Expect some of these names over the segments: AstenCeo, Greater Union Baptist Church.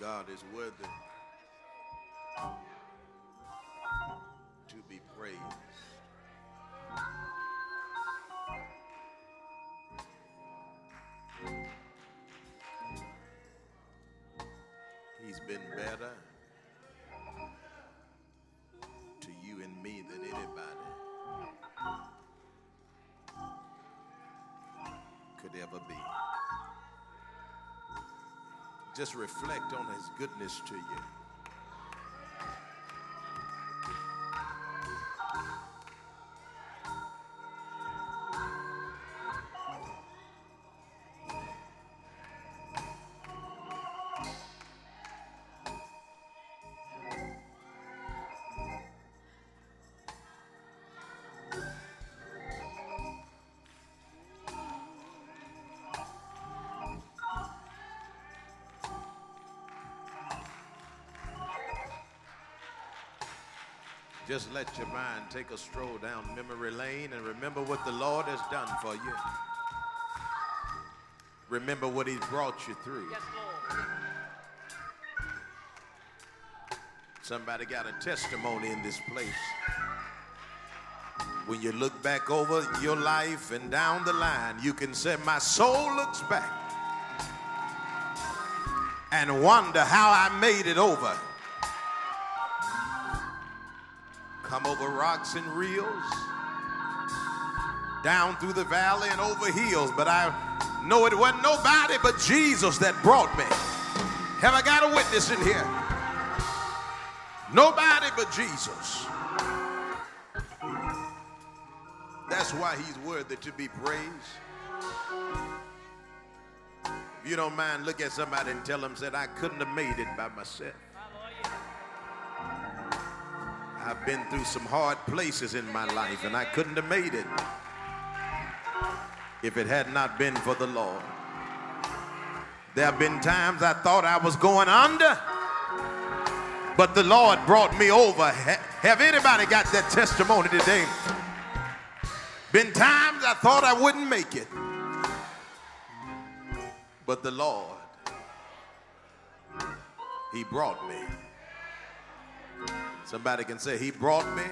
God is worthy to be praised. He's been better to you and me than anybody could ever be. Just reflect on his goodness to you. Just let your mind take a stroll down memory lane and remember what the Lord has done for you. Remember what he's brought you through. Yes, Lord. Somebody got a testimony in this place. When you look back over your life and down the line, you can say, my soul looks back and wonder how I made it over. Come over rocks and reels, down through the valley and over hills, but I know it wasn't nobody but Jesus that brought me. Have I got a witness in here? Nobody but Jesus. That's why he's worthy to be praised. If you don't mind, look at somebody and tell them that I couldn't have made it by myself. I've been through some hard places in my life, and I couldn't have made it if it had not been for the Lord. There have been times I thought I was going under, but the Lord brought me over. Have anybody got that testimony today? Been times I thought I wouldn't make it, but the Lord, he brought me. Somebody can say, he brought me.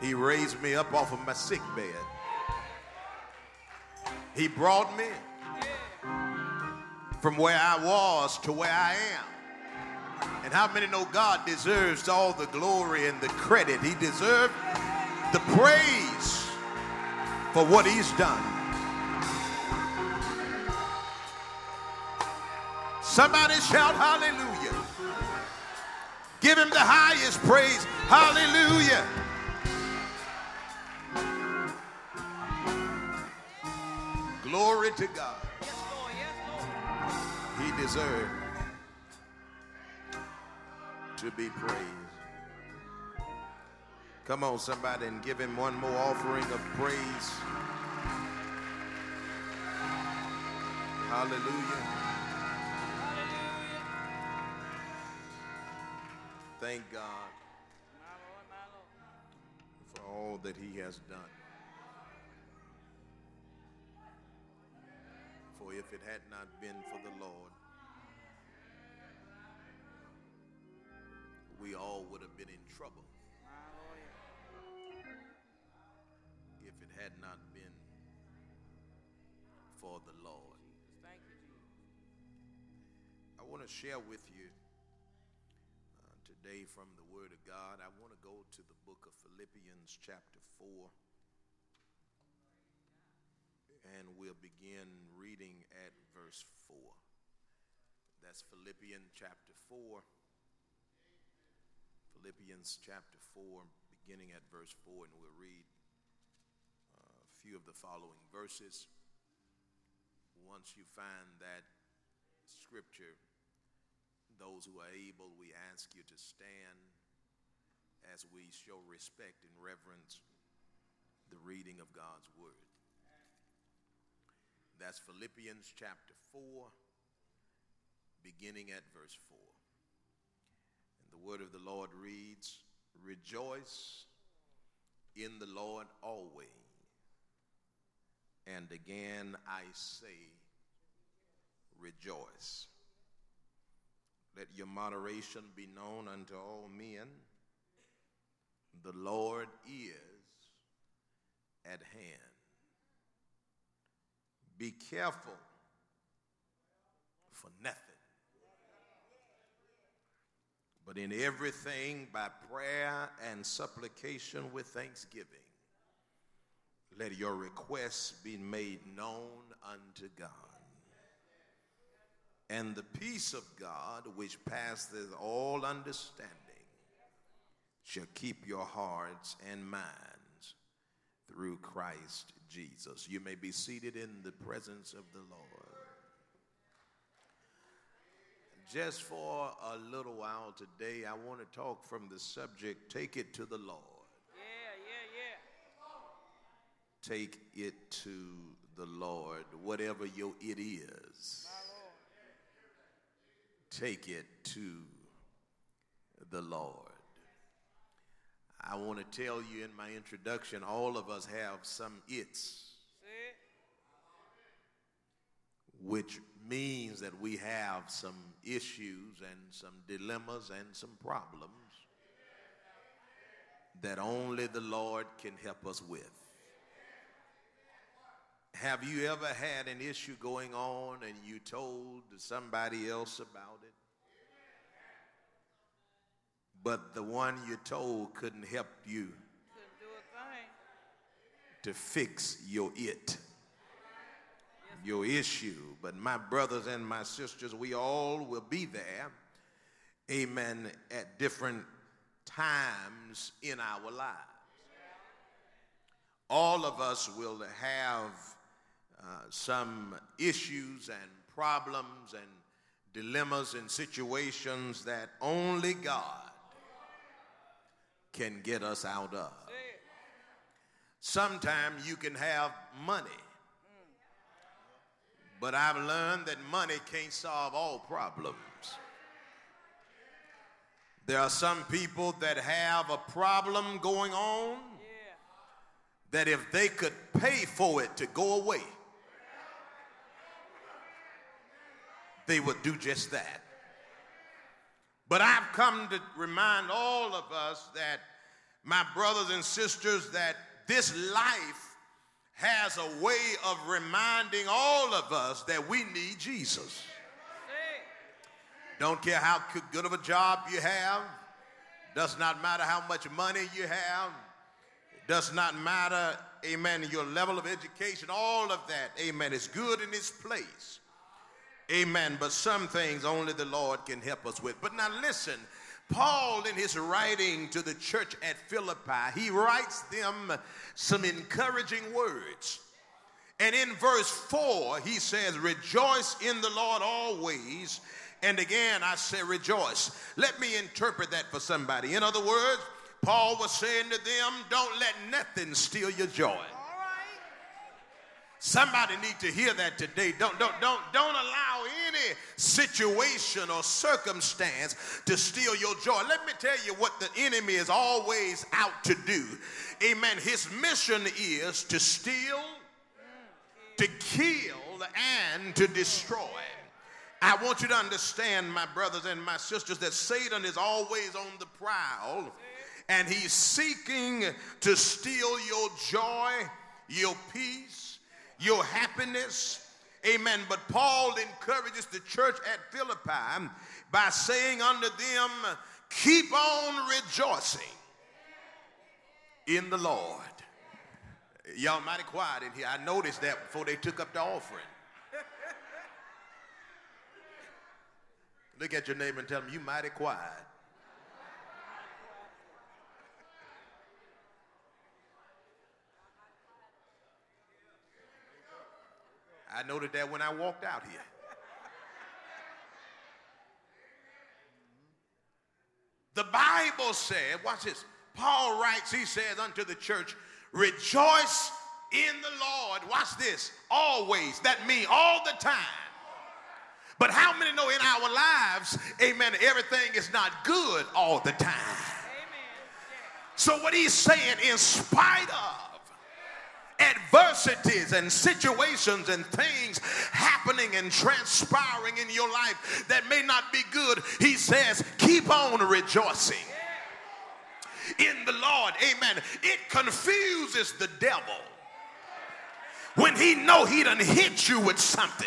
He raised me up off of my sick bed. He brought me from where I was to where I am. And how many know God deserves all the glory and the credit? He deserves the praise for what he's done. Somebody shout hallelujah. Give him the highest praise. Hallelujah. Glory to God. Yes, Lord. Yes, Lord. He deserves to be praised. Come on, somebody, and give him one more offering of praise. Hallelujah. Thank God for all that he has done. For if it had not been for the Lord, we all would have been in trouble. If it had not been for the Lord. I want to share with you today from the Word of God. I want to go to the book of Philippians chapter 4, and we'll begin reading at verse 4. That's Philippians chapter 4. Philippians chapter 4, beginning at verse 4, and we'll read a few of the following verses. Once you find that scripture, those who are able, we ask you to stand as we show respect and reverence the reading of God's word. That's Philippians chapter 4, beginning at verse 4. And the word of the Lord reads, rejoice in the Lord always. And again I say, rejoice. Let your moderation be known unto all men. The Lord is at hand. Be careful for nothing, but in everything by prayer and supplication with thanksgiving, let your requests be made known unto God. And the peace of God, which passeth all understanding, shall keep your hearts and minds through Christ Jesus. You may be seated in the presence of the Lord. Just for a little while today, I want to talk from the subject, take it to the Lord. Yeah. Take it to the Lord, whatever your it is. Take it to the Lord. I want to tell you in my introduction, all of us have some it's, which means that we have some issues and some dilemmas and some problems that only the Lord can help us with. Have you ever had an issue going on and you told somebody else about it? But the one you told couldn't help you to fix your it, your issue. But my brothers and my sisters, we all will be there, amen, at different times in our lives. All of us will have some issues and problems and dilemmas and situations that only God can get us out of. Sometimes you can have money, but I've learned that money can't solve all problems. There are some people that have a problem going on that if they could pay for it to go away, they would do just that. But I've come to remind all of us that, my brothers and sisters, that this life has a way of reminding all of us that we need Jesus. Don't care how good of a job you have. Does not matter how much money you have. Does not matter, amen, your level of education, all of that, amen, is good in its place. Amen. But some things only the Lord can help us with. But now listen, Paul in his writing to the church at Philippi, he writes them some encouraging words. And in verse 4, he says, rejoice in the Lord always. And again, I say rejoice. Let me interpret that for somebody. In other words, Paul was saying to them, don't let nothing steal your joy. Somebody need to hear that today. Don't allow any situation or circumstance to steal your joy. Let me tell you what the enemy is always out to do. Amen. His mission is to steal, to kill, and to destroy. I want you to understand, my brothers and my sisters, that Satan is always on the prowl, and he's seeking to steal your joy, your peace, your happiness. Amen. But Paul encourages the church at Philippi by saying unto them, keep on rejoicing in the Lord. Y'all mighty quiet in here. I noticed that before they took up the offering. Look at your neighbor and tell them, you mighty quiet. I noted that when I walked out here. The Bible said, watch this. Paul writes, he says unto the church, rejoice in the Lord. Watch this. Always. That means all the time. But how many know in our lives, amen, everything is not good all the time. Amen. So what he's saying, in spite of adversities and situations and things happening and transpiring in your life that may not be good, he says, keep on rejoicing in the Lord. Amen. It confuses the devil when he know he done hit you with something,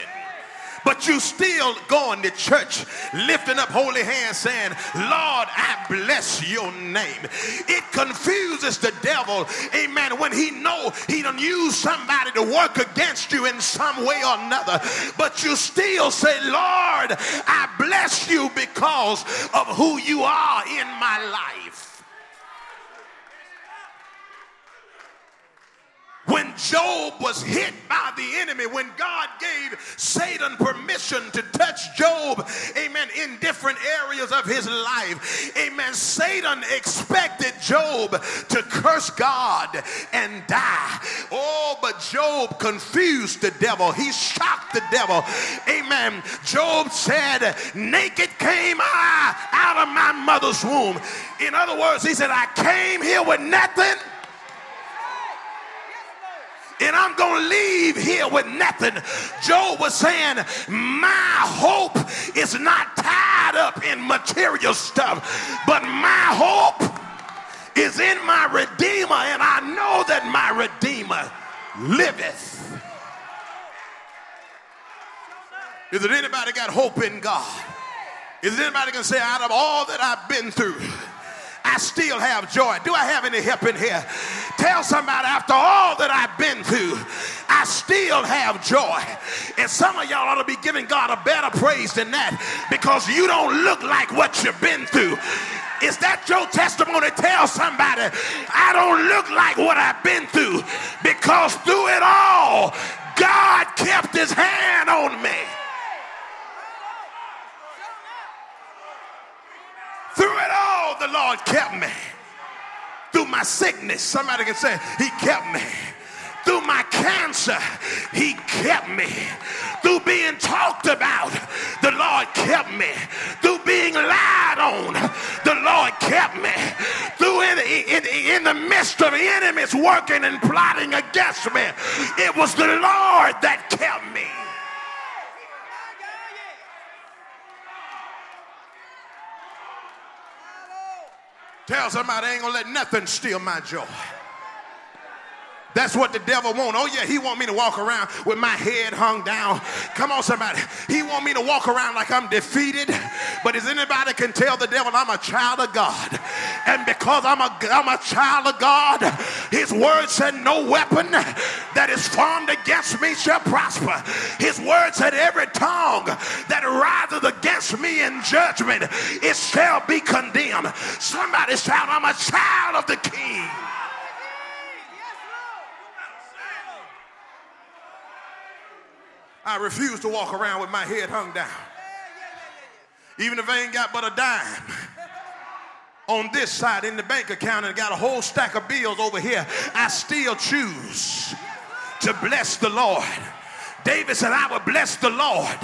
but you still going to church, lifting up holy hands, saying, Lord, I bless your name. It confuses the devil, amen, when he know he done use somebody to work against you in some way or another, but you still say, Lord, I bless you because of who you are in my life. When Job was hit by the enemy, when God gave Satan permission to touch Job, amen, in different areas of his life, amen, Satan expected Job to curse God and die. Oh, but Job confused the devil. He shocked the devil. Amen. Job said, naked came I out of my mother's womb. In other words, he said, I came here with nothing, and I'm going to leave here with nothing. Job was saying, my hope is not tied up in material stuff, but my hope is in my Redeemer, and I know that my Redeemer liveth. Is there anybody got hope in God? Is there anybody can say, out of all that I've been through, I still have joy? Do I have any help in here? Tell somebody, after all that I've been through, I still have joy. And some of y'all ought to be giving God a better praise than that, because you don't look like what you've been through. Is that your testimony? Tell somebody, I don't look like what I've been through, because through it all, God kept his hand on me. Through it all, the Lord kept me. Through my sickness, somebody can say, he kept me. Through my cancer, he kept me. Through being talked about, the Lord kept me. Through being lied on, the Lord kept me. Through in the midst of enemies working and plotting against me, it was the Lord that kept me. Tell somebody, I ain't gonna let nothing steal my joy. That's what the devil wants. Oh yeah, he want me to walk around with my head hung down. Come on somebody. He want me to walk around like I'm defeated. But is anybody can tell the devil, I'm a child of God. And because I'm a child of God, his word said no weapon that is formed against me shall prosper. His word said every tongue that riseth against me in judgment, it shall be condemned. Somebody shout, I'm a child of the King. I refuse to walk around with my head hung down. Even if I ain't got but a dime on this side in the bank account and got a whole stack of bills over here, I still choose to bless the Lord. David said, I will bless the Lord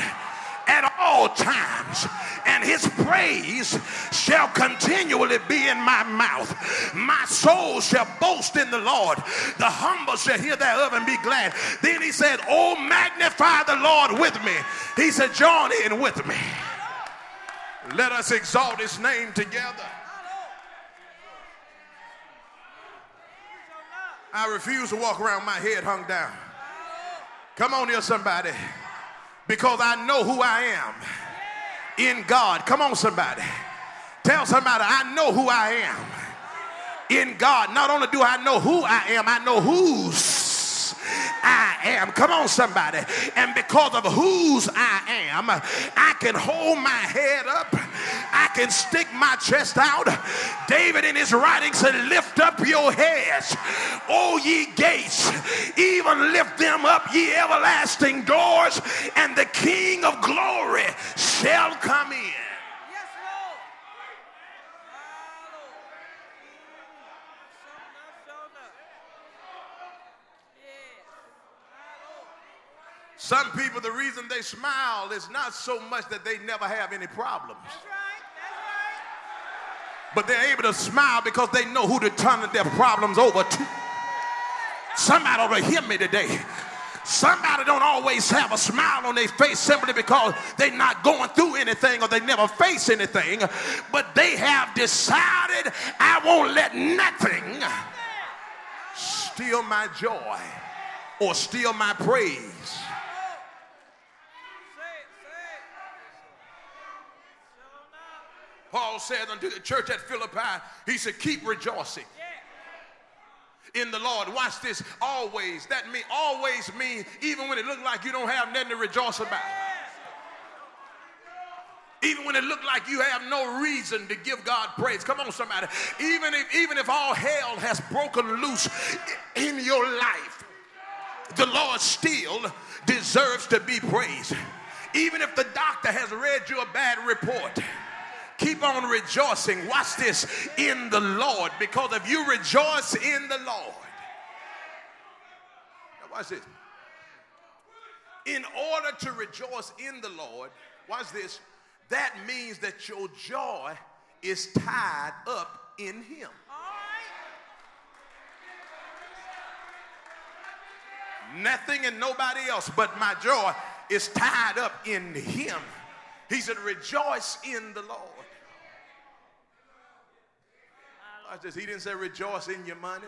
at all times, and his praise shall continually be in my mouth. My soul shall boast in the Lord. The humble shall hear thereof and be glad. Then he said, oh, magnify the Lord with me. He said, join in with me. Let us exalt his name together. I refuse to walk around my head hung down. Come on here, somebody. Because I know who I am in God. Come on, somebody. Tell somebody, I know who I am in God. Not only do I know who I am, I know whose I am. Come on, somebody. And because of whose I am, I can hold my head up. I can stick my chest out. David in his writing said, lift up your heads, O ye gates, even lift them up, ye everlasting doors, and the King of glory shall come in. Yes, Lord. Some people, the reason they smile is not so much that they never have any problems. That's right. But they're able to smile because they know who to turn their problems over to. Somebody ought to hear me today. Somebody don't always have a smile on their face simply because they're not going through anything or they never face anything, but they have decided, I won't let nothing steal my joy or steal my praise. Paul said unto the church at Philippi, he said, keep rejoicing in the Lord. Watch this, always. That mean always means even when it looked like you don't have nothing to rejoice about. Even when it looked like you have no reason to give God praise. Come on, somebody. Even if all hell has broken loose in your life, the Lord still deserves to be praised. Even if the doctor has read you a bad report, keep on rejoicing. Watch this, in the Lord, because if you rejoice in the Lord, now watch this. In order to rejoice in the Lord, watch this, that means that your joy is tied up in Him. Nothing and nobody else, but my joy is tied up in Him. He said, rejoice in the Lord. He didn't say rejoice in your money.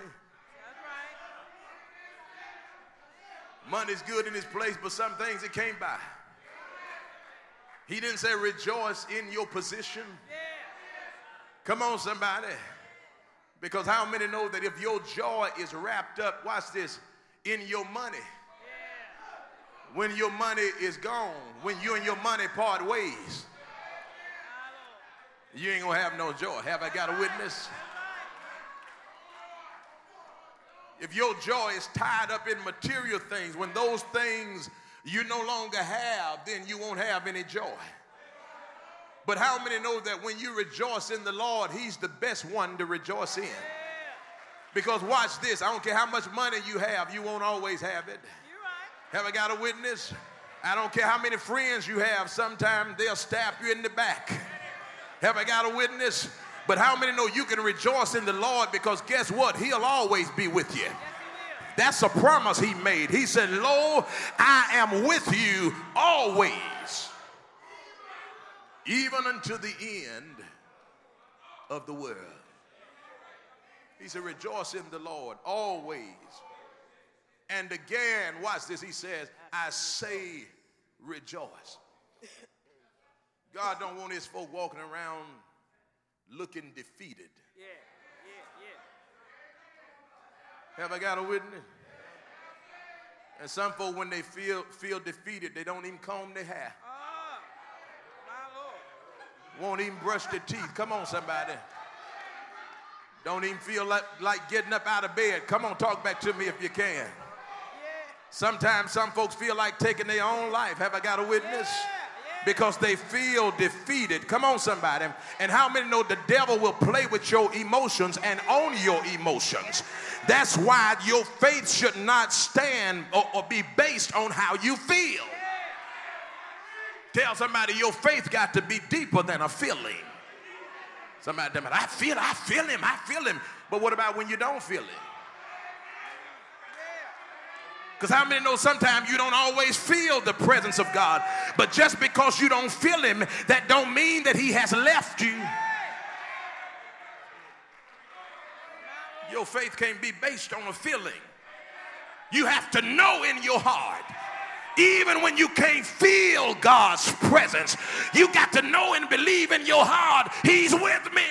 Money's good in this place, but some things it can't buy. He didn't say rejoice in your position. Come on, somebody. Because how many know that if your joy is wrapped up, watch this, in your money, when your money is gone, when you and your money part ways, you ain't gonna have no joy. Have I got a witness? If your joy is tied up in material things, when those things you no longer have, then you won't have any joy. But how many know that when you rejoice in the Lord, He's the best one to rejoice in? Because watch this, I don't care how much money you have, you won't always have it. Have I got a witness? I don't care how many friends you have, sometimes they'll stab you in the back. Have I got a witness? But how many know you can rejoice in the Lord, because guess what? He'll always be with you. That's a promise He made. He said, lo, I am with you always, even unto the end of the world. He said, rejoice in the Lord always. And again, watch this, He says, I say rejoice. God don't want His folk walking around looking defeated. Yeah. Have I got a witness? And some folk, when they feel defeated, they don't even comb their hair. My Lord. Won't even brush their teeth. Come on, somebody. Don't even feel like getting up out of bed. Come on, talk back to me if you can. Sometimes some folks feel like taking their own life. Have I got a witness? Because they feel defeated. Come on, somebody. And how many know the devil will play with your emotions and own your emotions? That's why your faith should not stand or be based on how you feel. Tell somebody, your faith got to be deeper than a feeling. Somebody tell me, I feel him. But what about when you don't feel it? Because how many know sometimes you don't always feel the presence of God, but just because you don't feel Him, that don't mean that He has left you. Your faith can't be based on a feeling. You have to know in your heart, even when you can't feel God's presence, you got to know and believe in your heart, He's with me.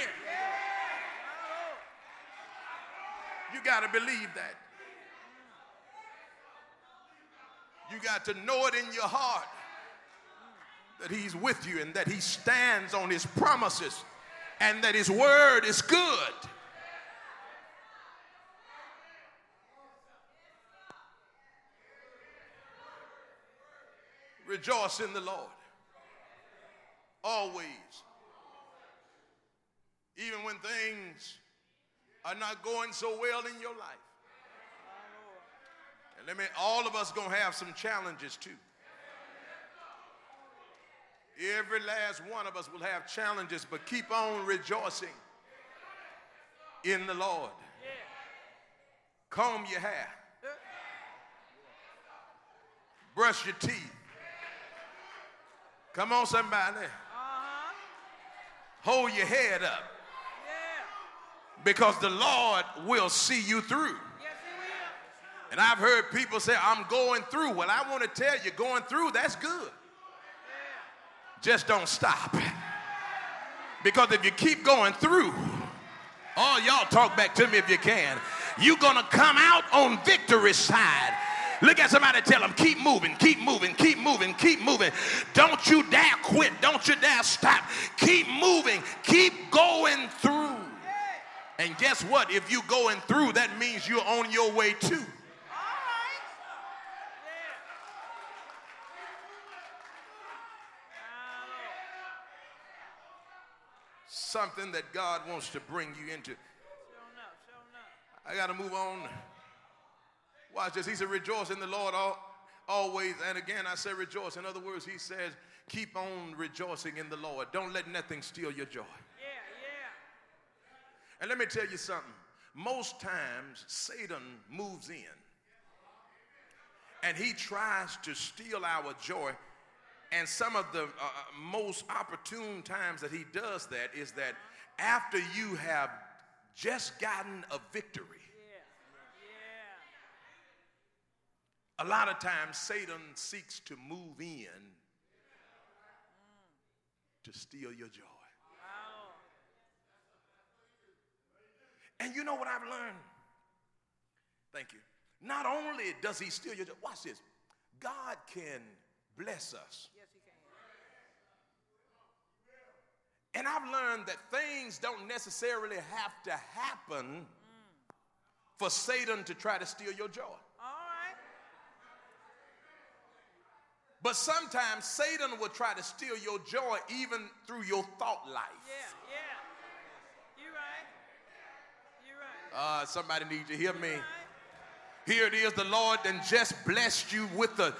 You got to believe that. You got to know it in your heart that He's with you and that He stands on His promises and that His word is good. Rejoice in the Lord always. Even when things are not going so well in your life. And let me, all of us gonna have some challenges too. Every last one of us will have challenges, but keep on rejoicing in the Lord. Comb your hair. brush your teeth. Come on, somebody. Hold your head up. Because the Lord will see you through. And I've heard people say, I'm going through. Well, I want to tell you, going through, that's good. Just don't stop. Because if you keep going through, oh, y'all talk back to me if you can, you're going to come out on victory's side. Look at somebody, tell them, keep moving, keep moving, keep moving, keep moving. Don't you dare quit. Don't you dare stop. Keep moving. Keep going through. And guess what? If you're going through, that means you're on your way too. Something that God wants to bring you into. I got to move on. Watch this. He said, rejoice in the Lord always. And again, I say rejoice. In other words, he says, keep on rejoicing in the Lord. Don't let nothing steal your joy. Yeah. And let me tell you something. Most times, Satan moves in. And he tries to steal our joy. And some of the most opportune times that he does that is that after you have just gotten a victory. Yeah. Yeah. A lot of times Satan seeks to move in to steal your joy. Wow. And you know what I've learned? Thank you. Not only does he steal your joy, watch this. God can bless us. Yes, he can. And I've learned that things don't necessarily have to happen for Satan to try to steal your joy. All right. But sometimes Satan will try to steal your joy even through your thought life. Yeah, yeah. You're right. You're right. Somebody needs to hear me. Here it is, the Lord done just blessed you with a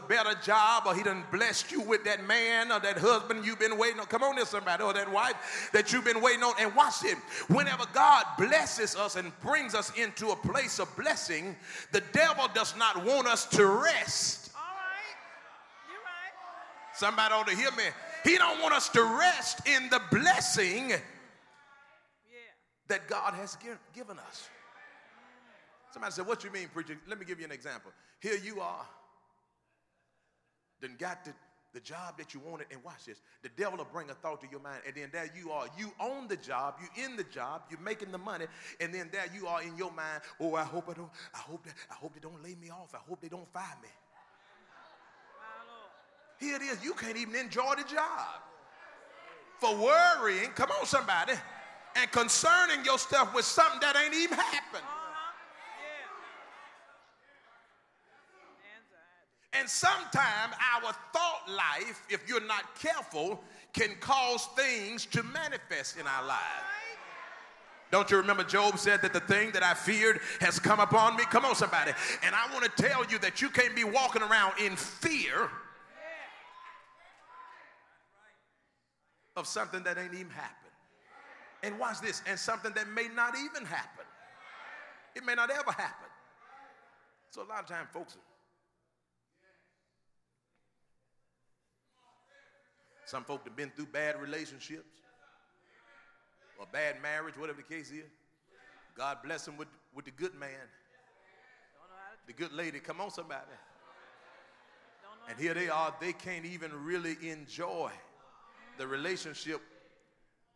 better job, or he done blessed you with that man or that husband you've been waiting on. Come on there, somebody, or that wife that you've been waiting on. And watch it. Whenever God blesses us and brings us into a place of blessing, the devil does not want us to rest. All right. You're right. Somebody ought to hear me. He don't want us to rest in the blessing that God has given us. Somebody said, what you mean, preacher? Let me give you an example. Here you are, then got the job that you wanted, and watch this. The devil will bring a thought to your mind, and then there you are. You own the job, you in the job, you're making the money, and then there you are in your mind, oh, I hope they don't lay me off. I hope they don't fire me. Here it is. You can't even enjoy the job. For worrying, come on, somebody, and concerning yourself with something that ain't even happened. And sometimes our thought life, if you're not careful, can cause things to manifest in our lives. Don't you remember Job said that the thing that I feared has come upon me? Come on, somebody. And I want to tell you that you can't be walking around in fear of something that ain't even happened. And watch this, and something that may not even happen. It may not ever happen. So a lot of times, folks, some folk have been through bad relationships or bad marriage, whatever the case is. God bless them with the good man, the good lady. Come on, somebody. And here they are. They can't even really enjoy the relationship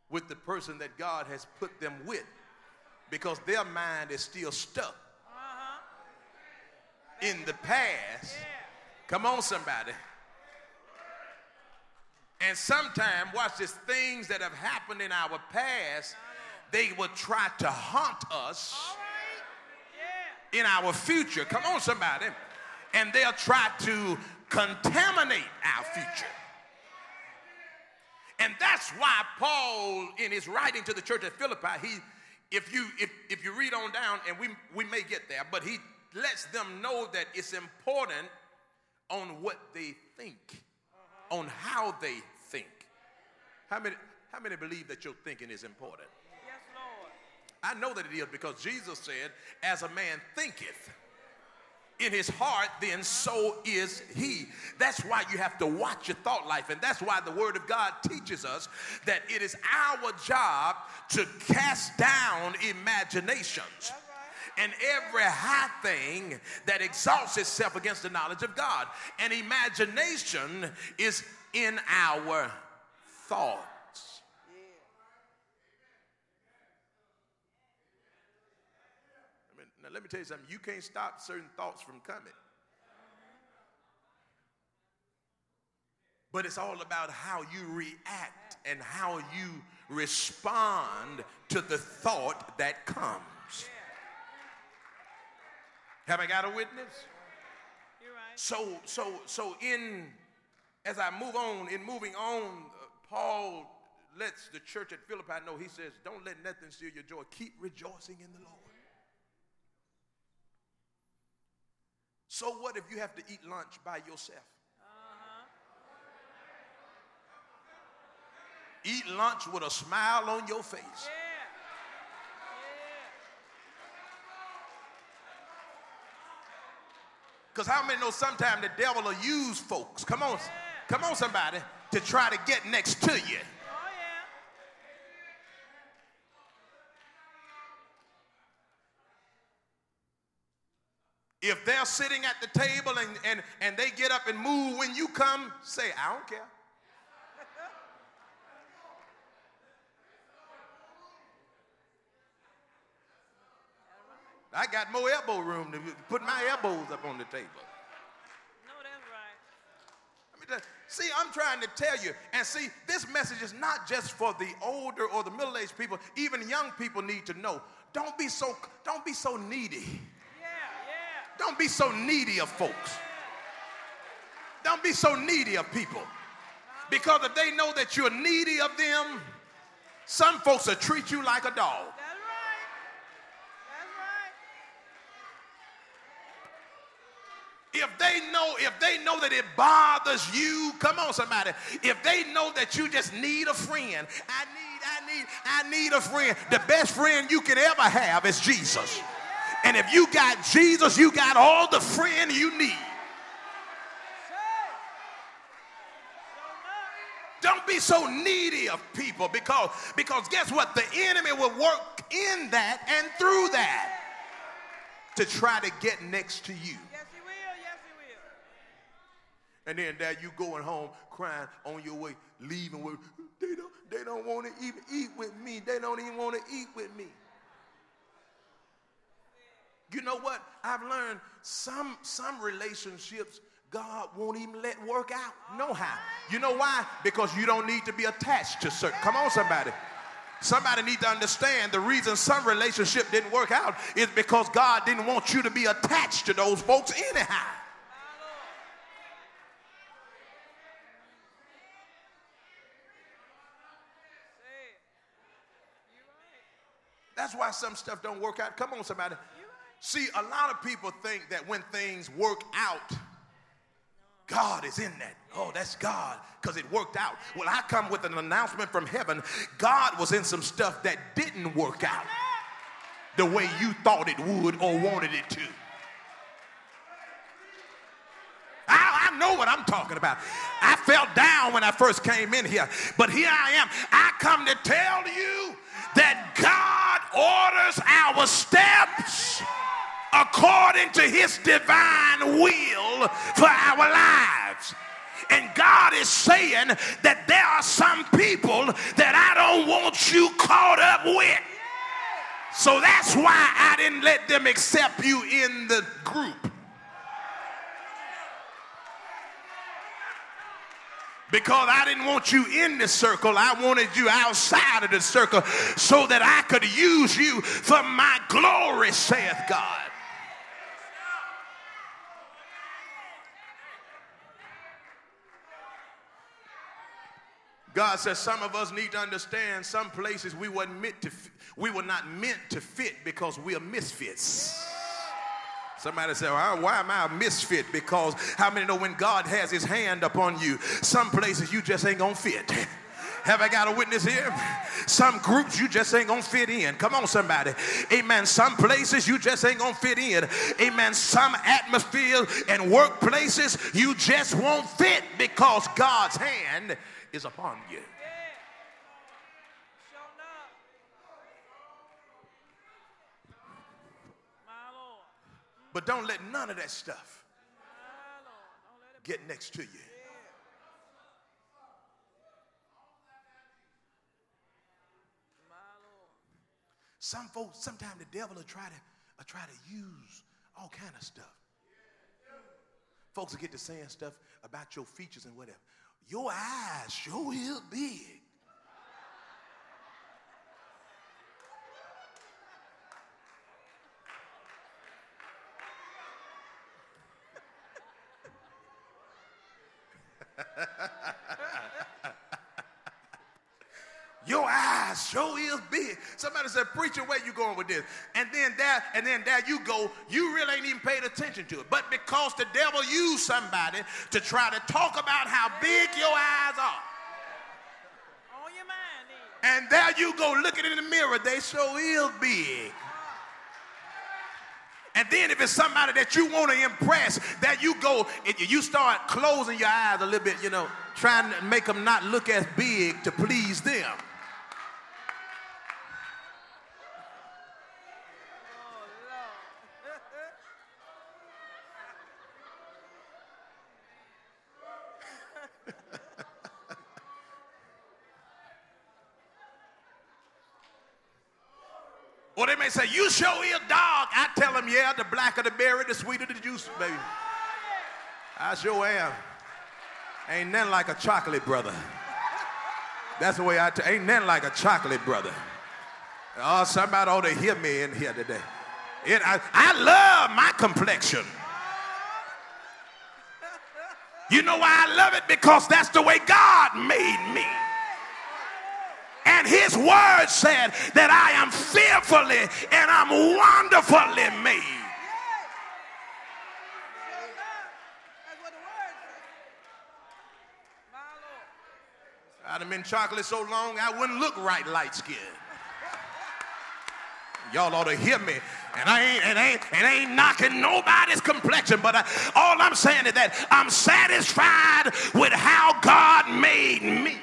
with the person that God has put them with because their mind is still stuck in the past. Come on, somebody. And sometimes, watch this, things that have happened in our past, they will try to haunt us in our future. Come on, somebody. And they'll try to contaminate our future. And that's why Paul, in his writing to the church at Philippi, if you read on down, and we may get there, but he lets them know that it's important on what they think, on how they think. How many believe that your thinking is important? Yes, Lord. I know that it is because Jesus said, as a man thinketh, in his heart, then so is he. That's why you have to watch your thought life, and that's why the Word of God teaches us that it is our job to cast down imaginations and every high thing that exalts itself against the knowledge of God. And imagination is in our thoughts. I mean, now let me tell you something. You can't stop certain thoughts from coming. But it's all about how you react and how you respond to the thought that comes. Have I got a witness? You're right. So as I move on, Paul lets the church at Philippi know, he says, don't let nothing steal your joy. Keep rejoicing in the Lord. So what if you have to eat lunch by yourself? Eat lunch with a smile on your face. Yeah. Because how many know sometimes the devil will use folks, come on somebody, to try to get next to you. Oh, yeah. If they're sitting at the table and they get up and move when you come, say, I don't care. I got more elbow room to put my elbows up on the table. No, that's right. See, I'm trying to tell you, and see, this message is not just for the older or the middle-aged people. Even young people need to know. Don't be so needy. Yeah. Don't be so needy of folks. Yeah. Don't be so needy of people. Because if they know that you're needy of them, some folks will treat you like a dog. If they know that it bothers you, come on somebody, if they know that you just need a friend, I need a friend. The best friend you can ever have is Jesus. And if you got Jesus, you got all the friend you need. Don't be so needy of people because guess what? The enemy will work in that and through that to try to get next to you. And then there you going home crying on your way, leaving with, they don't want to even eat with me. They don't even want to eat with me. You know what? I've learned some relationships God won't even let work out. No how. You know why? Because you don't need to be attached to certain. Come on, somebody. Somebody need to understand the reason some relationship didn't work out is because God didn't want you to be attached to those folks anyhow. That's why some stuff don't work out. Come on, somebody. See, a lot of people think that when things work out, God is in that. Oh, that's God, because it worked out. Well, I come with an announcement from heaven. God was in some stuff that didn't work out the way you thought it would or wanted it to. I know what I'm talking about. I fell down when I first came in here, but here I am. I come to tell you that God orders our steps according to his divine will for our lives. And God is saying that there are some people that I don't want you caught up with. So that's why I didn't let them accept you in the group. Because I didn't want you in the circle. I wanted you outside of the circle so that I could use you for my glory, saith God. God says some of us need to understand some places we were not meant to fit because we are misfits. Somebody said, well, why am I a misfit? Because how many know when God has his hand upon you, some places you just ain't going to fit. Have I got a witness here? Some groups you just ain't gonna fit in. Come on, somebody. Amen. Some places you just ain't gonna fit in. Amen. Some atmospheres and workplaces you just won't fit because God's hand is upon you. But don't let none of that stuff get next to you. Some folks, sometimes the devil will try to use all kind of stuff. Folks will get to saying stuff about your features and whatever. Your eyes sure is big. Your eyes sure is big. Somebody said, preacher, where you going with this? And then there you go. You really ain't even paid attention to it. But because the devil used somebody to try to talk about how big your eyes are. On your mind, and there you go looking in the mirror. They sure is big. And then if it's somebody that you want to impress, that you go, you start closing your eyes a little bit, you know, trying to make them not look as big to please them. Or they may say, you sure is dark. I tell them, yeah, the blacker the berry, the sweeter the juice, baby. I sure am. Ain't nothing like a chocolate brother. That's the way ain't nothing like a chocolate brother. Oh, somebody ought to hear me in here today. I love my complexion. You know why I love it? Because that's the way God made me. And his word said that I am fearfully and I'm wonderfully made. That's what the word said. I'd have been chocolate so long I wouldn't look right light skinned. Y'all ought to hear me. And I ain't knocking nobody's complexion, but all I'm saying is that I'm satisfied with how God made me.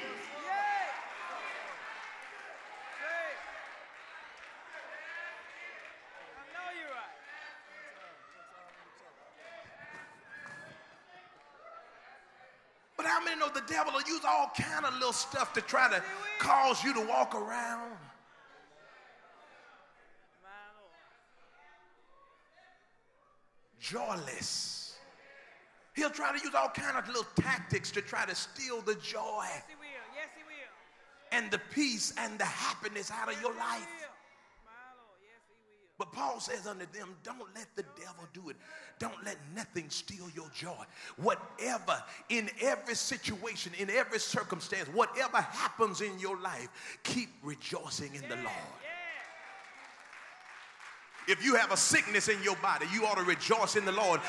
The devil will use all kind of little stuff to try to cause you to walk around. Joyless. He'll try to use all kind of little tactics to try to steal the joy. Yes, he will. Yes, he will. And the peace and the happiness out of your life. But Paul says unto them, don't let the devil do it. Don't let nothing steal your joy. Whatever, in every situation, in every circumstance, whatever happens in your life, keep rejoicing in the Lord. If you have a sickness in your body, you ought to rejoice in the Lord.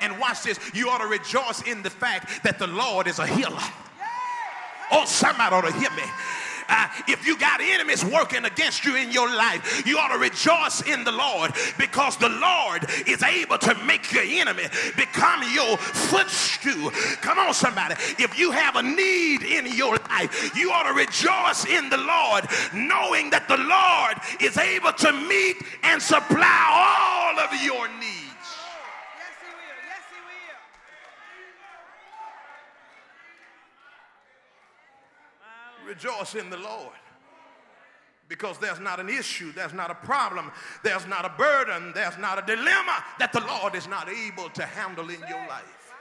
And watch this, you ought to rejoice in the fact that the Lord is a healer. Oh, somebody ought to hear me. If you got enemies working against you in your life, you ought to rejoice in the Lord because the Lord is able to make your enemy become your footstool. Come on, somebody. If you have a need in your life, you ought to rejoice in the Lord knowing that the Lord is able to meet and supply all of your needs. Rejoice in the Lord because there's not an issue, there's not a problem, there's not a burden, there's not a dilemma that the Lord is not able to handle in your life.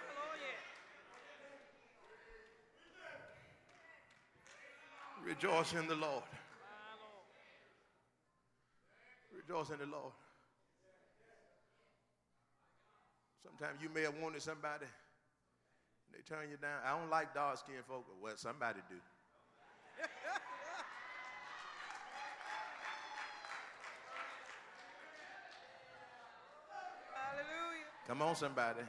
Rejoice in the Lord. Rejoice in the Lord. Sometimes you may have wanted somebody and they turn you down. I don't like dark-skinned folk. Well, somebody do. Come on, somebody.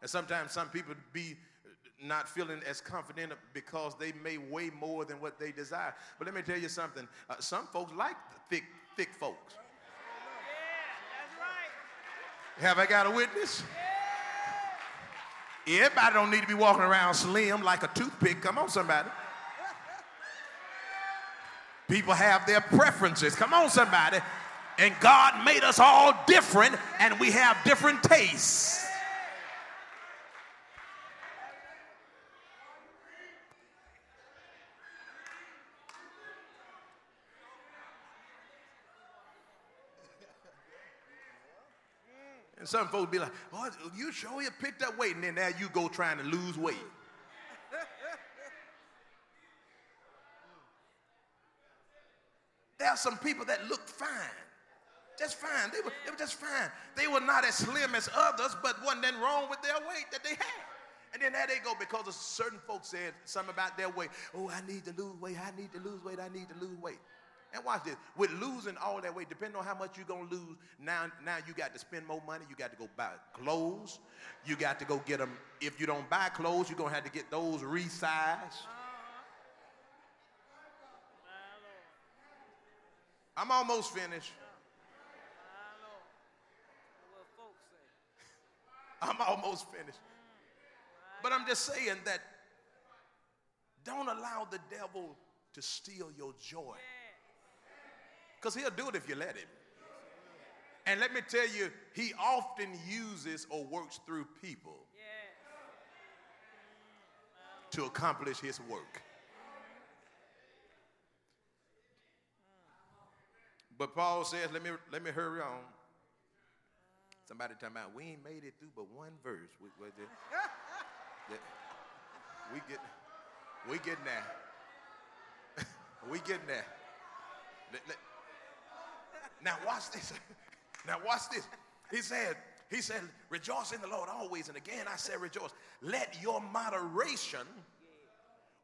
And sometimes some people be not feeling as confident because they may weigh more than what they desire. But let me tell you something. Some folks like the thick folks. Yeah, that's right. Have I got a witness? Yeah. Everybody don't need to be walking around slim like a toothpick. Come on, somebody. People have their preferences. Come on, somebody. And God made us all different, and we have different tastes. And some folks be like, oh, you sure you picked up weight, and then now you go trying to lose weight. There are some people that look fine. Just fine. They were just fine. They were not as slim as others, but wasn't nothing wrong with their weight that they had. And then there they go because a certain folks said something about their weight. Oh, I need to lose weight. I need to lose weight. I need to lose weight. And watch this. With losing all that weight, depending on how much you're going to lose, now you got to spend more money. You got to go buy clothes. You got to go get them. If you don't buy clothes, you're going to have to get those resized. I'm almost finished. I'm almost finished. But I'm just saying that don't allow the devil to steal your joy. Because he'll do it if you let him. And let me tell you, he often uses or works through people to accomplish his work. But Paul says, let me hurry on. Somebody talking about, we ain't made it through but one verse. We getting there. We getting there. Now watch this. Now watch this. He said, rejoice in the Lord always. And again, I said rejoice. Let your moderation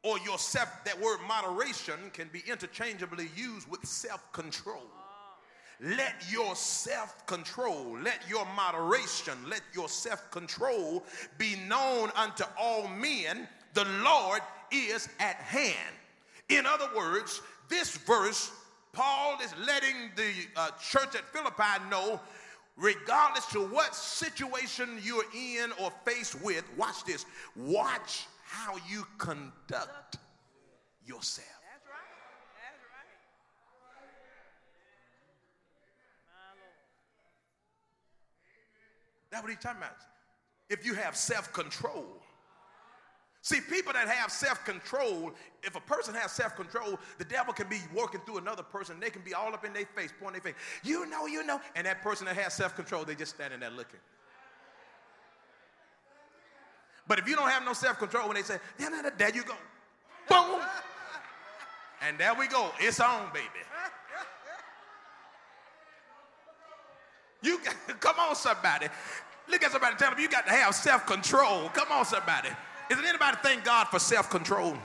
or your self, that word moderation can be interchangeably used with self-control. Let your self-control, let your moderation, let your self-control be known unto all men. The Lord is at hand. In other words, this verse, Paul is letting the church at Philippi know, regardless to what situation you're in or faced with, watch this, watch how you conduct yourself. That's right. That's right. That's what he's talking about. If you have self-control. See, people that have self-control, if a person has self-control, the devil can be working through another person. They can be all up in their face, pointing their face. You know. And that person that has self-control, they just standing there looking. But if you don't have no self-control, when they say, there you go. Boom. And there we go. It's on, baby. You got, come on, somebody. Look at somebody, tell them you got to have self-control. Come on, somebody. Isn't anybody thank God for self-control?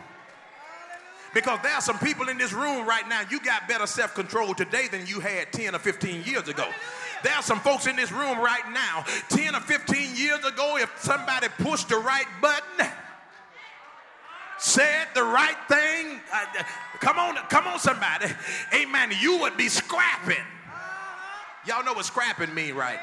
Because there are some people in this room right now, you got better self-control today than you had 10 or 15 years ago. There are some folks in this room right now, 10 or 15 years ago, if somebody pushed the right button, said the right thing, come on, somebody, amen, you would be scrapping. Y'all know what scrapping mean, right?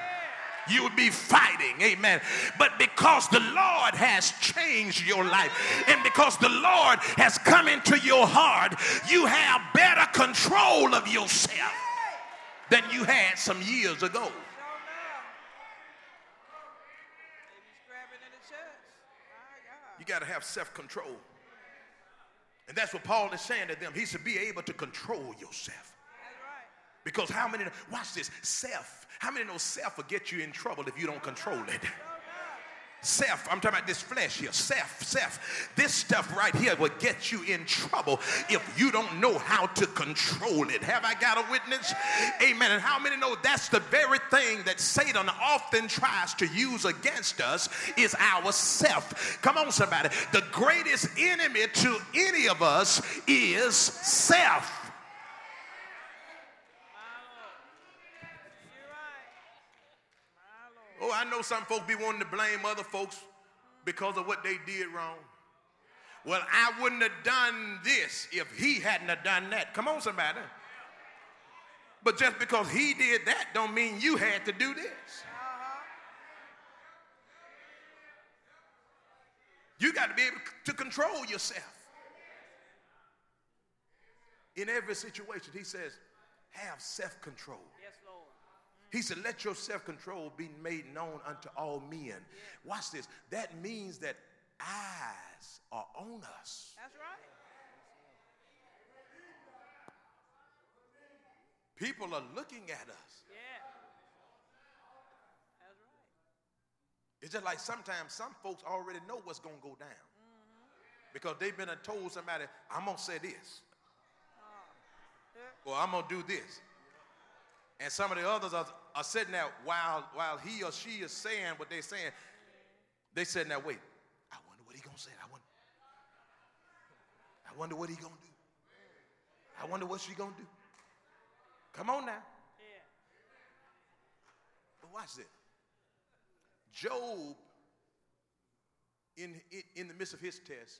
You would be fighting, amen. But because the Lord has changed your life and because the Lord has come into your heart, you have better control of yourself than you had some years ago. You got to have self-control. And that's what Paul is saying to them. He should be able to control yourself. Because how many, watch this, self. How many know self will get you in trouble if you don't control it? Self, I'm talking about this flesh here. Self. This stuff right here will get you in trouble if you don't know how to control it. Have I got a witness? Amen. And how many know that's the very thing that Satan often tries to use against us is our self. Come on, somebody. The greatest enemy to any of us is self. Oh, I know some folks be wanting to blame other folks because of what they did wrong. well, I wouldn't have done this if he hadn't have done that. Come on, somebody. But just because he did that don't mean you had to do this. You got to be able to control yourself. In every situation, he says, have self-control. Yes, Lord. He said, let your self-control be made known unto all men. Yes. Watch this. That means that eyes are on us. That's right. People are looking at us. Yeah. That's right. It's just like sometimes some folks already know what's going to go down. Mm-hmm. Because they've been told somebody, I'm going to say this. Or I'm going to do this. And some of the others are sitting there while he or she is saying what they're saying. They sitting there, wait, I wonder what he's going to say. I wonder what he's going to do. I wonder what she's going to do. Come on now. Yeah. But watch this. Job, in the midst of his test,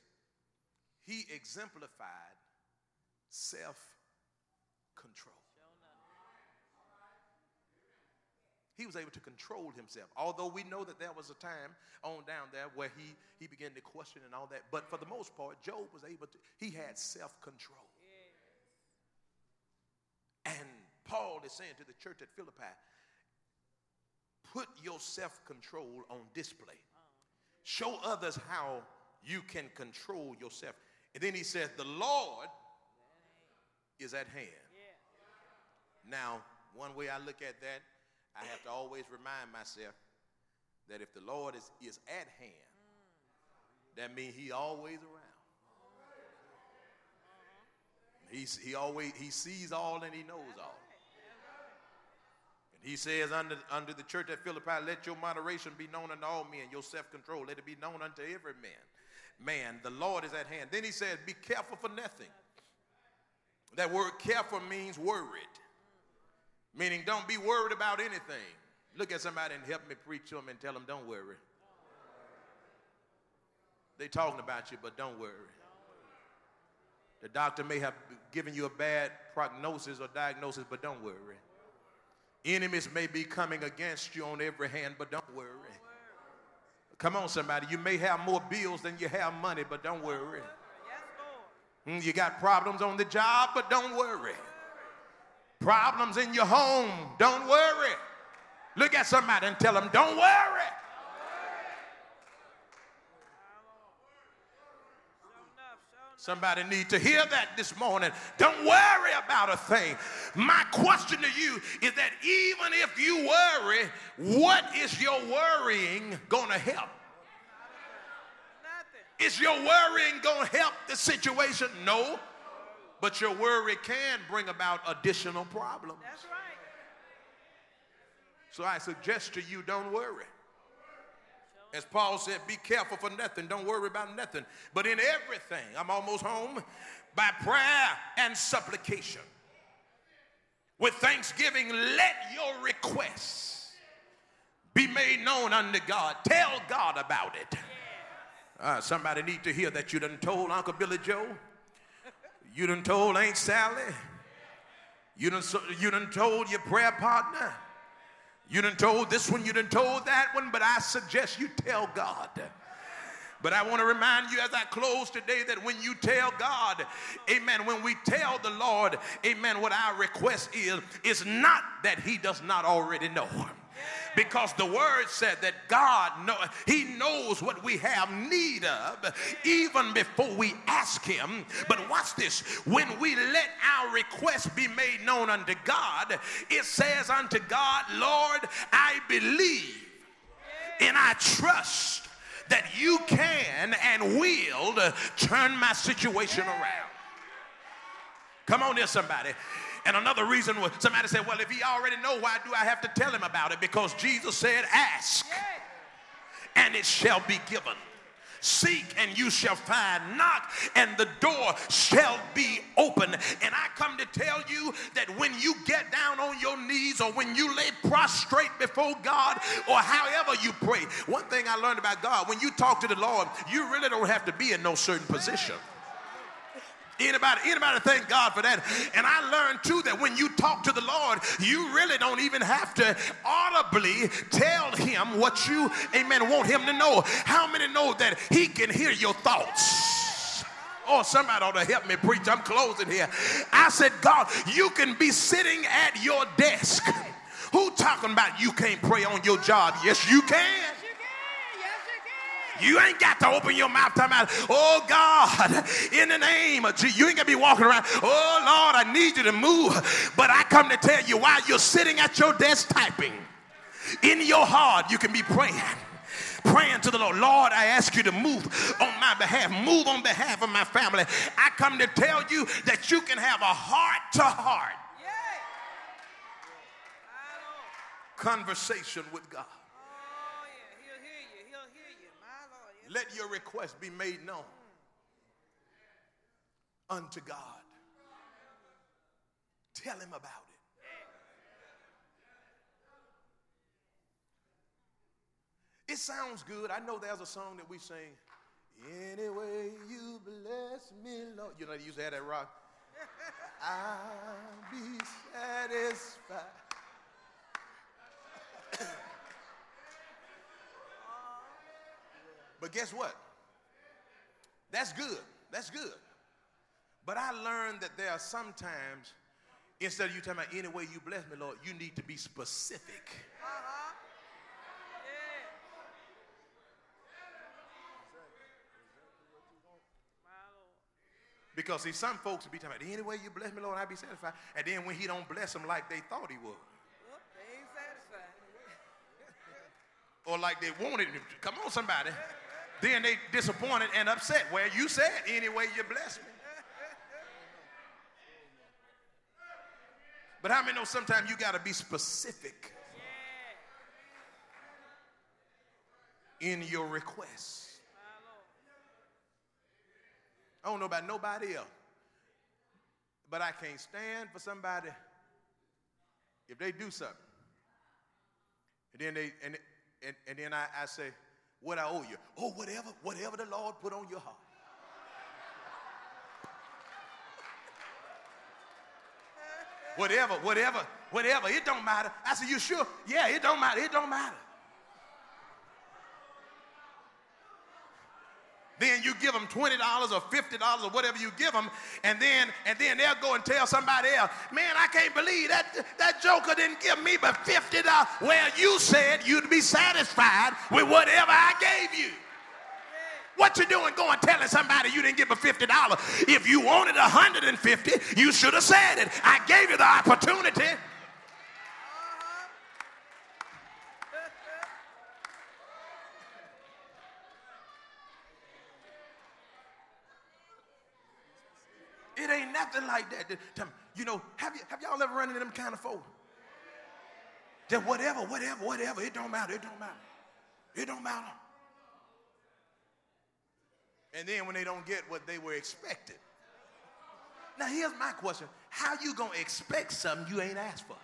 he exemplified self-control. He was able to control himself. Although we know that there was a time on down there where he began to question and all that. But for the most part, Job was able to, he had self-control. Yeah. And Paul is saying to the church at Philippi, put your self-control on display. Show others how you can control yourself. And then he says, the Lord is at hand. Yeah. Now, one way I look at that, I have to always remind myself that if the Lord is at hand, that means He always around. He sees all and He knows all. And He says under the church at Philippi, let your moderation be known unto all men, your self-control, let it be known unto every man. Man, the Lord is at hand. Then He says, be careful for nothing. That word careful means worried. Meaning, don't be worried about anything. Look at somebody and help me preach to them and tell them, don't worry. They're talking about you, but don't worry. The doctor may have given you a bad prognosis or diagnosis, but don't worry. Enemies may be coming against you on every hand, but don't worry. Come on, somebody. You may have more bills than you have money, but don't worry. You got problems on the job, but don't worry. Problems in your home, don't worry. Look at somebody and tell them, don't worry. Don't worry. Somebody need to hear that this morning. Don't worry about a thing. My question to you is that even if you worry, what is your worrying going to help? Is your worrying going to help the situation? No. But your worry can bring about additional problems. That's right. So I suggest to you, don't worry. As Paul said, be careful for nothing. Don't worry about nothing. But in everything, I'm almost home, by prayer and supplication. With thanksgiving, let your requests be made known unto God. Tell God about it. Somebody need to hear that. You done told Uncle Billy Joe. You done told Aunt Sally. You done told your prayer partner. You done told this one. You done told that one. But I suggest you tell God. But I want to remind you as I close today that when you tell God, amen, when we tell the Lord, amen, what our request is, it's not that He does not already know. Because the word said that God, He knows what we have need of even before we ask Him. But watch this. When we let our request be made known unto God, it says unto God, Lord, I believe and I trust that You can and will turn my situation around. Come on there, somebody. And another reason was somebody said, well, if He already knows, why do I have to tell Him about it? Because Jesus said, ask and it shall be given. Seek and you shall find, knock and the door shall be open. And I come to tell you that when you get down on your knees or when you lay prostrate before God or however you pray, one thing I learned about God, when you talk to the Lord, you really don't have to be in no certain position. Anybody thank God for that? And I learned too that when you talk to the Lord, you really don't even have to audibly tell him what you, amen, want him to know. How many know that he can hear your thoughts? Oh, somebody ought to help me preach. I'm closing here. I said, God, you can be sitting at your desk. Who talking about you can't pray on your job? Yes, you can. You ain't got to open your mouth talking about, oh God, in the name of Jesus. You ain't going to be walking around, oh Lord, I need you to move. But I come to tell you, while you're sitting at your desk typing, in your heart you can be praying to the Lord. Lord, I ask you to move on my behalf. Move on behalf of my family. I come to tell you that you can have a heart-to-heart conversation with God. Let your request be made known unto God. Tell him about it. It sounds good. I know there's a song that we sing. Anyway, you bless me, Lord. You know, they used to have that rock. I'll be satisfied. But guess what? That's good. But I learned that there are sometimes, instead of you talking about any way you bless me, Lord, you need to be specific. Uh-huh. Yeah. Because see, some folks will be talking about any way you bless me, Lord, I'll be satisfied. And then when he don't bless them like they thought he would. Well, they ain't satisfied. Or like they wanted him to. Come on, somebody. Then they disappointed and upset. Well, you said, any way you bless me. But how many know sometimes you got to be specific in your request? I don't know about nobody else, but I can't stand for somebody if they do something. And then they and then I say, what I owe you? Oh, whatever the Lord put on your heart. whatever. It don't matter. I said, you sure? Yeah, it don't matter. Then you give them $20 or $50 or whatever you give them, and then they'll go and tell somebody else, man, I can't believe that joker didn't give me but $50. Well, you said you'd be satisfied with whatever I gave you. What you doing going telling somebody you didn't give but $50? If you wanted $150, you should have said it. I gave you the opportunity. It ain't nothing like that. You know, have y'all ever run into them kind of folk? That whatever, it don't matter. It don't matter. And then when they don't get what they were expected. Now here's my question. How you going to expect something you ain't asked for? All right.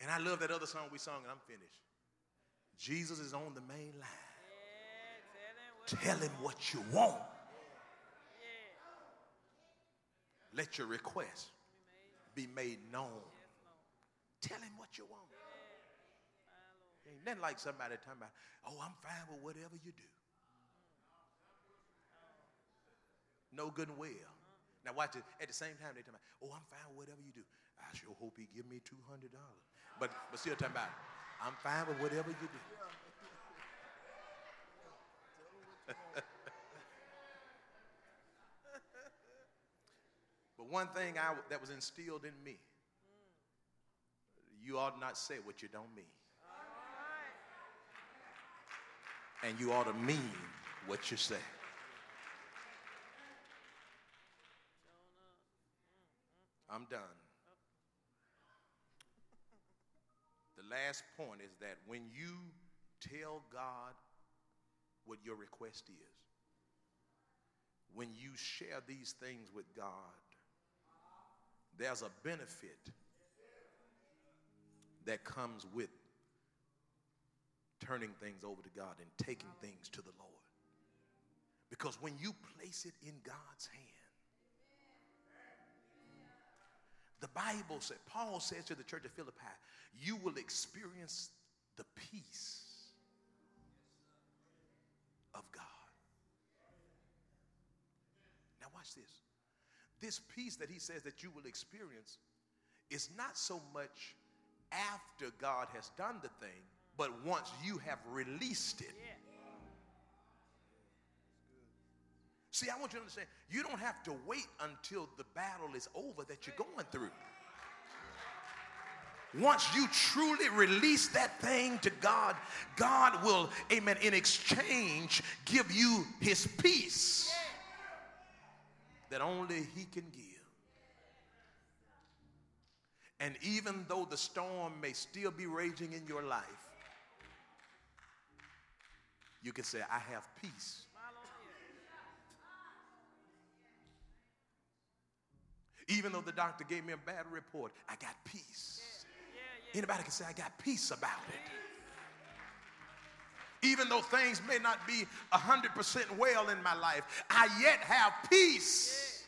And I love that other song we sung, and I'm finished. Jesus is on the main line. Yeah, tell him what you want. Yeah. Let your request be made known. Yes, tell him what you want. Yeah. Ain't nothing like somebody talking about, oh, I'm fine with whatever you do. No good and well. Now watch it. At the same time, they talking about, oh, I'm fine with whatever you do. I sure hope he give me $200. But still talking about, I'm fine with whatever you do. But one thing that was instilled in me, you ought not say what you don't mean. Right. And you ought to mean what you say. I'm done. The last point is that when you tell God what your request is, when you share these things with God, there's a benefit that comes with turning things over to God and taking things to the Lord. Because when you place it in God's hand, the Bible said, Paul says to the church of Philippi, you will experience the peace of God. Now watch this. This peace that he says that you will experience is not so much after God has done the thing, but once you have released it. Yeah. See, I want you to understand, you don't have to wait until the battle is over that you're going through. Once you truly release that thing to God, God will, amen, in exchange, give you his peace that only he can give. And even though the storm may still be raging in your life, you can say, I have peace. Even though the doctor gave me a bad report, I got peace. Anybody can say, I got peace about it. Even though things may not be 100% well in my life, I yet have peace.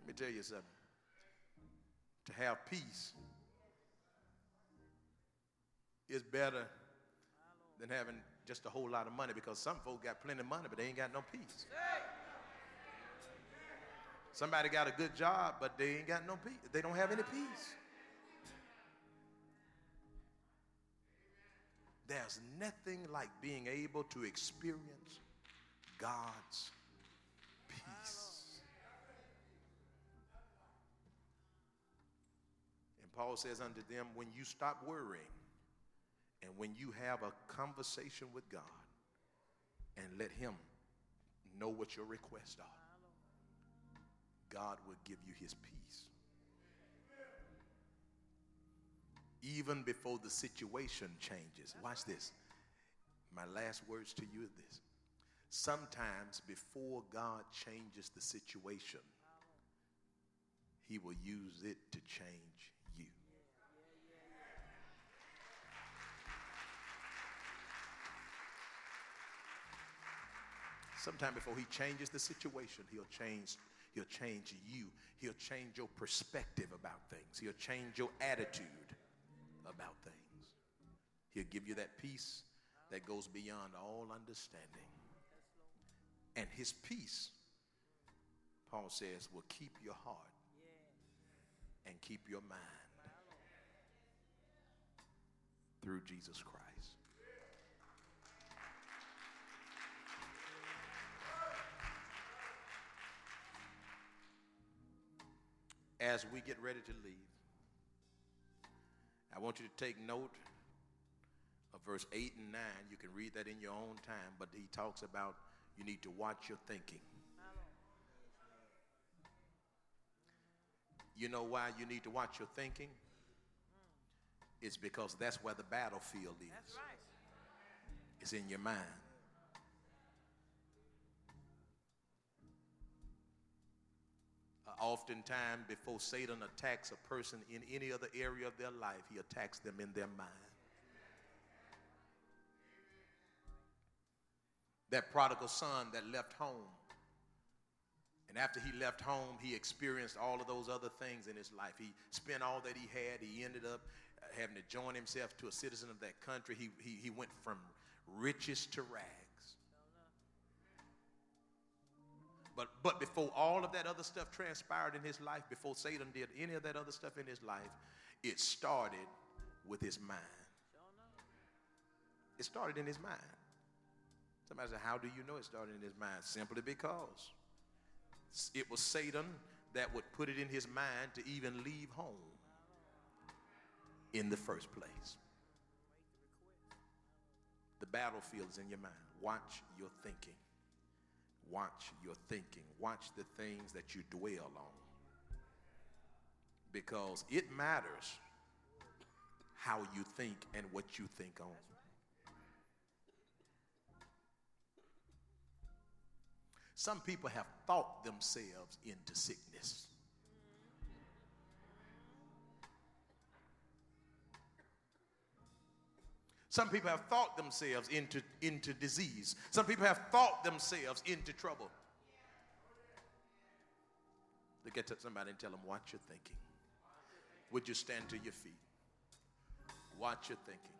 Let me tell you something. To have peace is better than having just a whole lot of money, because some folk got plenty of money, but they ain't got no peace. Somebody got a good job, but they ain't got no peace. They don't have any peace. There's nothing like being able to experience God's peace. And Paul says unto them, when you stop worrying and when you have a conversation with God and let him know what your requests are, God will give you his peace. Even before the situation changes. Watch this. My last words to you is this. Sometimes before God changes the situation, he will use it to change you. Sometime before he changes the situation, He'll change you. He'll change your perspective about things. He'll change your attitude about things. He'll give you that peace that goes beyond all understanding. And his peace, Paul says, will keep your heart and keep your mind through Jesus Christ. As we get ready to leave, I want you to take note of verse 8 and 9. You can read that in your own time, but he talks about you need to watch your thinking. You know why you need to watch your thinking? It's because that's where the battlefield is. That's right. It's in your mind. Oftentimes, before Satan attacks a person in any other area of their life, he attacks them in their mind. That prodigal son that left home, and after he left home, he experienced all of those other things in his life. He spent all that he had. He ended up having to join himself to a citizen of that country. He went from riches to rags. But before all of that other stuff transpired in his life, before Satan did any of that other stuff in his life, it started with his mind. It started in his mind. Somebody said, how do you know it started in his mind? Simply because it was Satan that would put it in his mind to even leave home in the first place. The battlefield is in your mind. Watch your thinking. Watch your thinking. Watch the things that you dwell on. Because it matters how you think and what you think on. Some people have thought themselves into sickness. Some people have thought themselves into disease. Some people have thought themselves into trouble. Look at somebody and tell them, watch your thinking. Would you stand to your feet? Watch your thinking.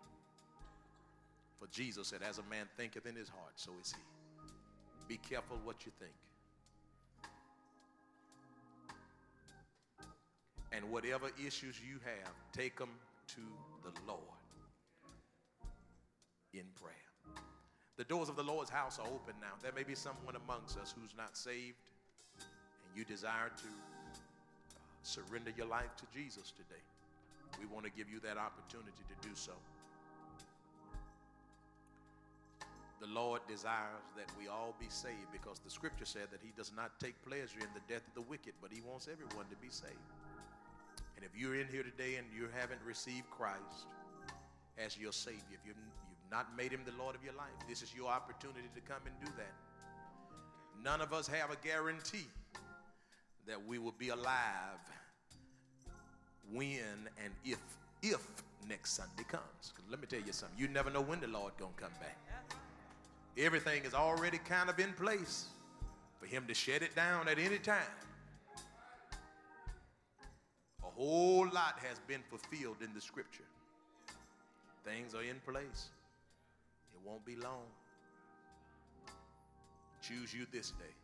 For Jesus said, as a man thinketh in his heart, so is he. Be careful what you think. And whatever issues you have, take them to the Lord in prayer. The doors of the Lord's house are open now. There may be someone amongst us who's not saved, and you desire to surrender your life to Jesus today. We want to give you that opportunity to do so. The Lord desires that we all be saved, because the scripture said that he does not take pleasure in the death of the wicked, but he wants everyone to be saved. And if you're in here today and you haven't received Christ as your Savior, if you've not made him the Lord of your life, this is your opportunity to come and do that. None of us have a guarantee that we will be alive when and if next Sunday comes. Let me tell you something. You never know when the Lord gonna come back. Everything is already kind of in place for him to shut it down at any time. A whole lot has been fulfilled in the scripture. Things are in place. It won't be long. Choose you this day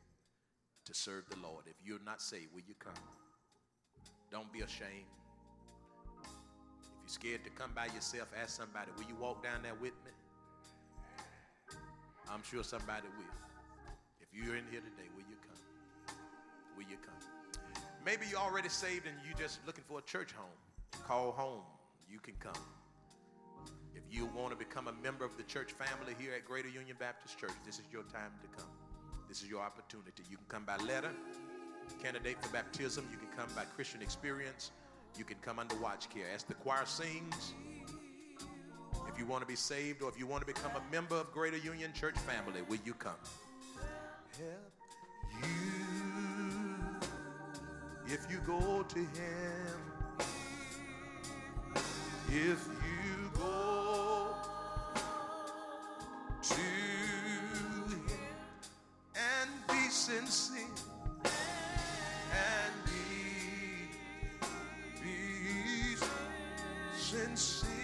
to serve the Lord. If you're not saved, will you come? Don't be ashamed. If you're scared to come by yourself, ask somebody, will you walk down there with me? I'm sure somebody will. If you're in here today, will you come? Will you come? Maybe you're already saved and you're just looking for a church home. Call home. You can come. If you want to become a member of the church family here at Greater Union Baptist Church, this is your time to come. This is your opportunity. You can come by letter. Candidate for baptism. You can come by Christian Experience. You can come under Watch Care. As the choir sings, if you want to be saved, or if you want to become a member of Greater Union Church family, will you come? Help you if you go to him. If you go to him and be sincere and be sincere.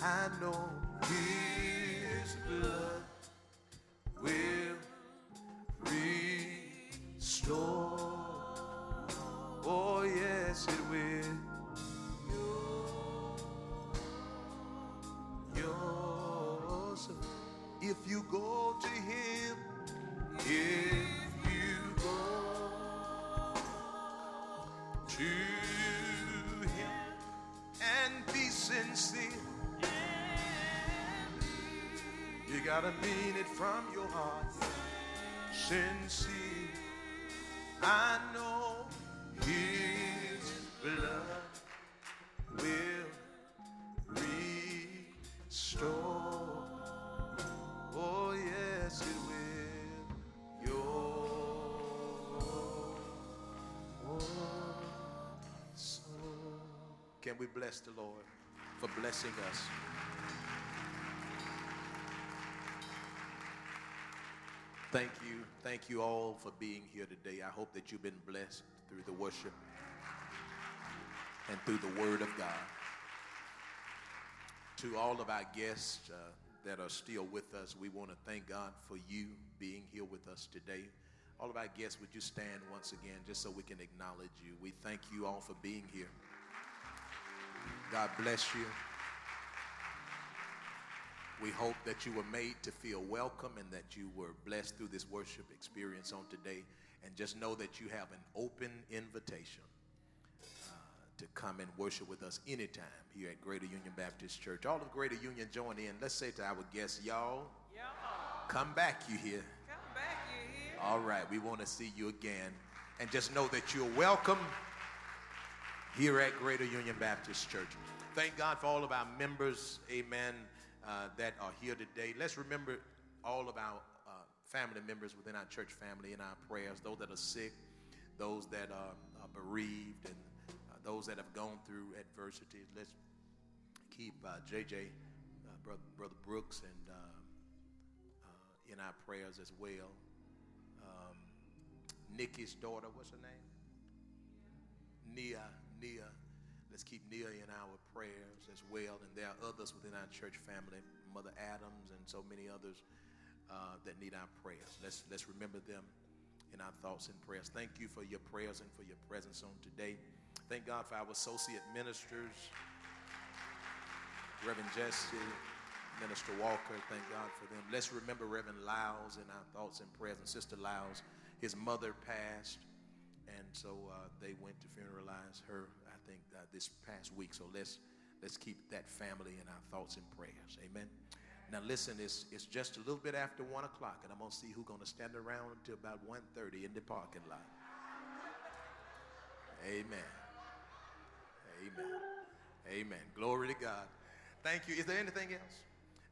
I know his blood will restore. Oh, yes, it will. Yours. If you go to him, if you go to him and be sincere. You gotta mean it from your heart, sincere. I know his blood will restore. Oh yes, it will. Your soul. Can we bless the Lord for blessing us? Thank you all for being here today. I hope that you've been blessed through the worship and through the word of God. To all of our guests that are still with us, we want to thank God for you being here with us today. All of our guests, would you stand once again just so we can acknowledge you? We thank you all for being here. God bless you. We hope that you were made to feel welcome and that you were blessed through this worship experience on today. And just know that you have an open invitation to come and worship with us anytime here at Greater Union Baptist Church. All of Greater Union, join in. Let's say to our guests, y'all, come back, you hear. Come All right, we want to see you again. And just know that you're welcome here at Greater Union Baptist Church. Thank God for all of our members, amen, that are here today. Let's remember all of our family members within our church family in our prayers, those that are sick, those that are bereaved, and those that have gone through adversity. Let's keep JJ, Brother Brooks, and in our prayers as well. Nikki's daughter, what's her name? Nia. Let's keep Nia in our prayers as well. And there are others within our church family, Mother Adams and so many others that need our prayers. Let's remember them in our thoughts and prayers. Thank you for your prayers and for your presence on today. Thank God for our associate ministers, Reverend Jesse, Minister Walker. Thank God for them. Let's remember Reverend Lyles in our thoughts and prayers, and Sister Lyles. His mother passed, and so they went to funeralize her, I think, this past week. So let's keep that family in our thoughts and prayers. Amen. Now listen, it's just a little bit after 1 o'clock, and I'm going to see who's going to stand around until about 1:30 in the parking lot. Amen. Glory to God. Thank you. Is there anything else?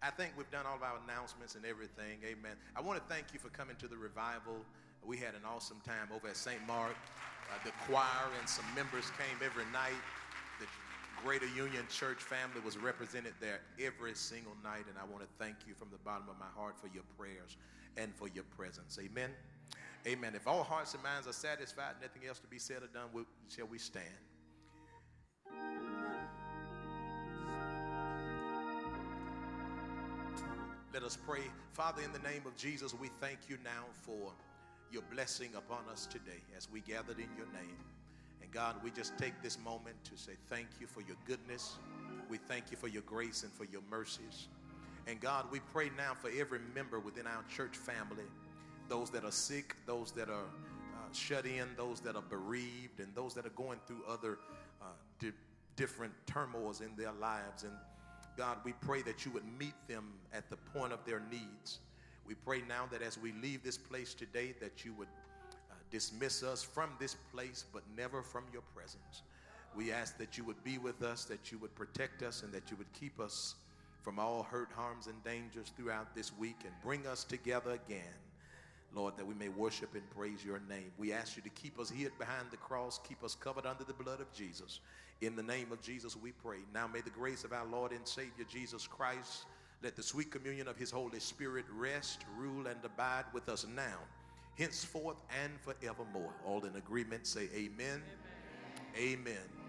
I think we've done all of our announcements and everything. Amen. I want to thank you for coming to the revival. We had an awesome time over at St. Mark. The choir and some members came every night. The Greater Union Church family was represented there every single night, and I want to thank you from the bottom of my heart for your prayers and for your presence. Amen. Amen. If all hearts and minds are satisfied, nothing else to be said or done, shall we stand? Let us pray. Father, in the name of Jesus, we thank you now for your blessing upon us today as we gathered in your name. And God, we just take this moment to say thank you for your goodness. We thank you for your grace and for your mercies. And God, we pray now for every member within our church family, those that are sick, those that are shut in, those that are bereaved, and those that are going through other different turmoils in their lives. And God, we pray that you would meet them at the point of their needs. We pray now that as we leave this place today, that you would dismiss us from this place, but never from your presence. We ask that you would be with us, that you would protect us, and that you would keep us from all hurt, harms, and dangers throughout this week, and bring us together again, Lord, that we may worship and praise your name. We ask you to keep us hid behind the cross, keep us covered under the blood of Jesus. In the name of Jesus, we pray. Now may the grace of our Lord and Savior Jesus Christ, let the sweet communion of his Holy Spirit rest, rule, and abide with us now, henceforth and forevermore. All in agreement, say amen. Amen.